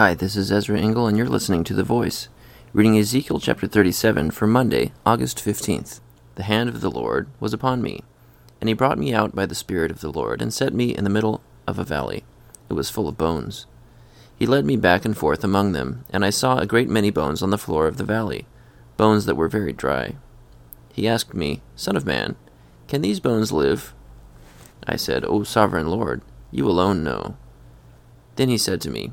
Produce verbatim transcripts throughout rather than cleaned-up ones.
Hi, this is Ezra Engel, and you're listening to The Voice, reading Ezekiel chapter thirty-seven for Monday, August fifteenth. The hand of the Lord was upon me, and he brought me out by the Spirit of the Lord, and set me in the middle of a valley. It was full of bones. He led me back and forth among them, and I saw a great many bones on the floor of the valley, bones that were very dry. He asked me, Son of man, can these bones live? I said, O sovereign Lord, you alone know. Then he said to me,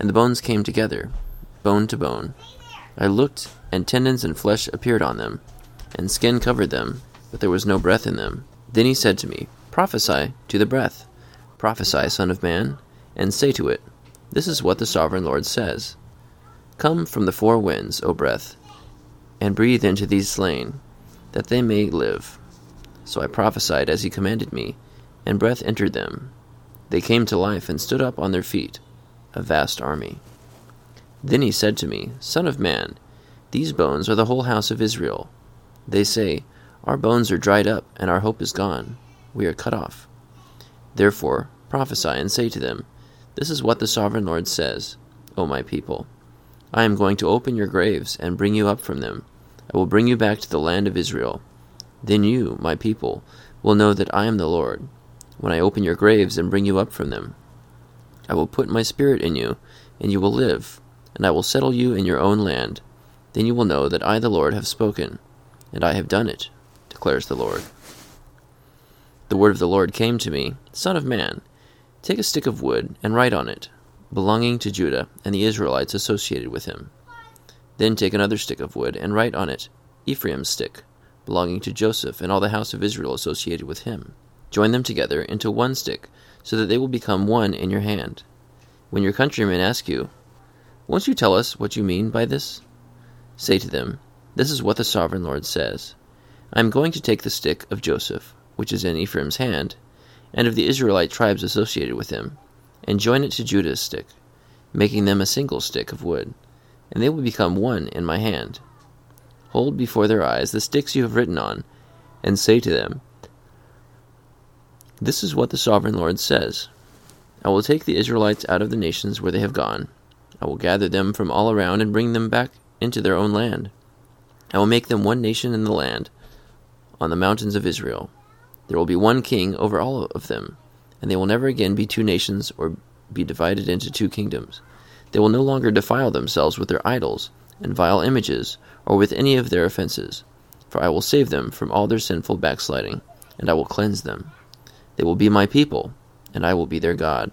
and the bones came together, bone to bone. I looked, and tendons and flesh appeared on them, and skin covered them, but there was no breath in them. Then he said to me, Prophesy to the breath. Prophesy, Son of Man, and say to it, This is what the sovereign Lord says. Come from the four winds, O breath, and breathe into these slain, that they may live. So I prophesied as he commanded me, and breath entered them. They came to life and stood up on their feet, a vast army. Then he said to me, Son of man, these bones are the whole house of Israel. They say, Our bones are dried up, and our hope is gone. We are cut off. Therefore prophesy and say to them, This is what the sovereign Lord says, O my people. I am going to open your graves and bring you up from them. I will bring you back to the land of Israel. Then you, my people, will know that I am the Lord, when I open your graves and bring you up from them. I will put my spirit in you, and you will live, and I will settle you in your own land. Then you will know that I, the Lord, have spoken, and I have done it, declares the Lord. The word of the Lord came to me, Son of man, take a stick of wood and write on it, belonging to Judah and the Israelites associated with him. Then take another stick of wood and write on it, Ephraim's stick, belonging to Joseph and all the house of Israel associated with him. Join them together into one stick, so that they will become one in your hand. When your countrymen ask you, Won't you tell us what you mean by this? Say to them, This is what the sovereign Lord says. I am going to take the stick of Joseph, which is in Ephraim's hand, and of the Israelite tribes associated with him, and join it to Judah's stick, making them a single stick of wood, and they will become one in my hand. Hold before their eyes the sticks you have written on, and say to them, This is what the sovereign Lord says. I will take the Israelites out of the nations where they have gone. I will gather them from all around and bring them back into their own land. I will make them one nation in the land, on the mountains of Israel. There will be one king over all of them, and they will never again be two nations or be divided into two kingdoms. They will no longer defile themselves with their idols and vile images or with any of their offenses, for I will save them from all their sinful backsliding, and I will cleanse them. They will be my people, and I will be their God.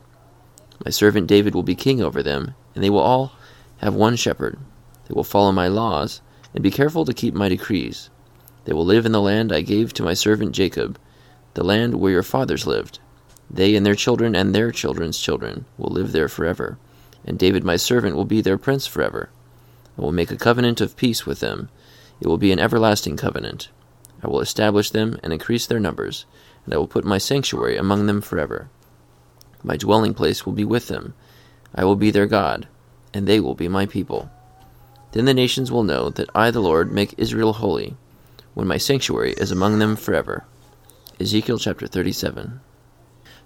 My servant David will be king over them, and they will all have one shepherd. They will follow my laws, and be careful to keep my decrees. They will live in the land I gave to my servant Jacob, the land where your fathers lived. They and their children and their children's children will live there forever, and David my servant will be their prince forever. I will make a covenant of peace with them. It will be an everlasting covenant. I will establish them and increase their numbers, and I will put my sanctuary among them forever. My dwelling place will be with them. I will be their God, and they will be my people. Then the nations will know that I, the Lord, make Israel holy, when my sanctuary is among them forever. Ezekiel chapter thirty-seven.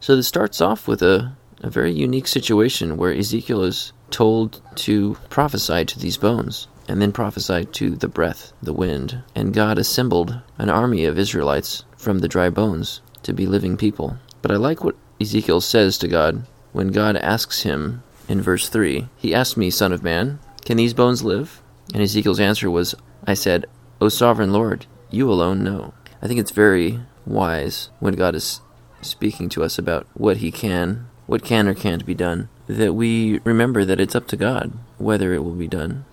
So this starts off with a, a very unique situation where Ezekiel is told to prophesy to these bones, and then prophesied to the breath, the wind, and God assembled an army of Israelites from the dry bones to be living people. But I like what Ezekiel says to God when God asks him in verse three, He asked me, Son of man, can these bones live? And Ezekiel's answer was, I said, O sovereign Lord, you alone know. I think it's very wise when God is speaking to us about what he can, what can or can't be done, that we remember that it's up to God whether it will be done,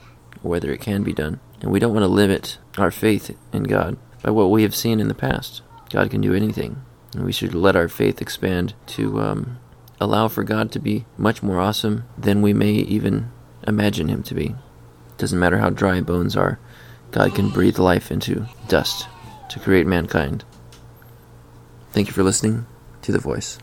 whether it can be done. And we don't want to limit our faith in God by what we have seen in the past. God can do anything, and we should let our faith expand to um, allow for God to be much more awesome than we may even imagine him to be. Doesn't matter how dry bones are, God can breathe life into dust to create mankind. Thank you for listening to The Voice.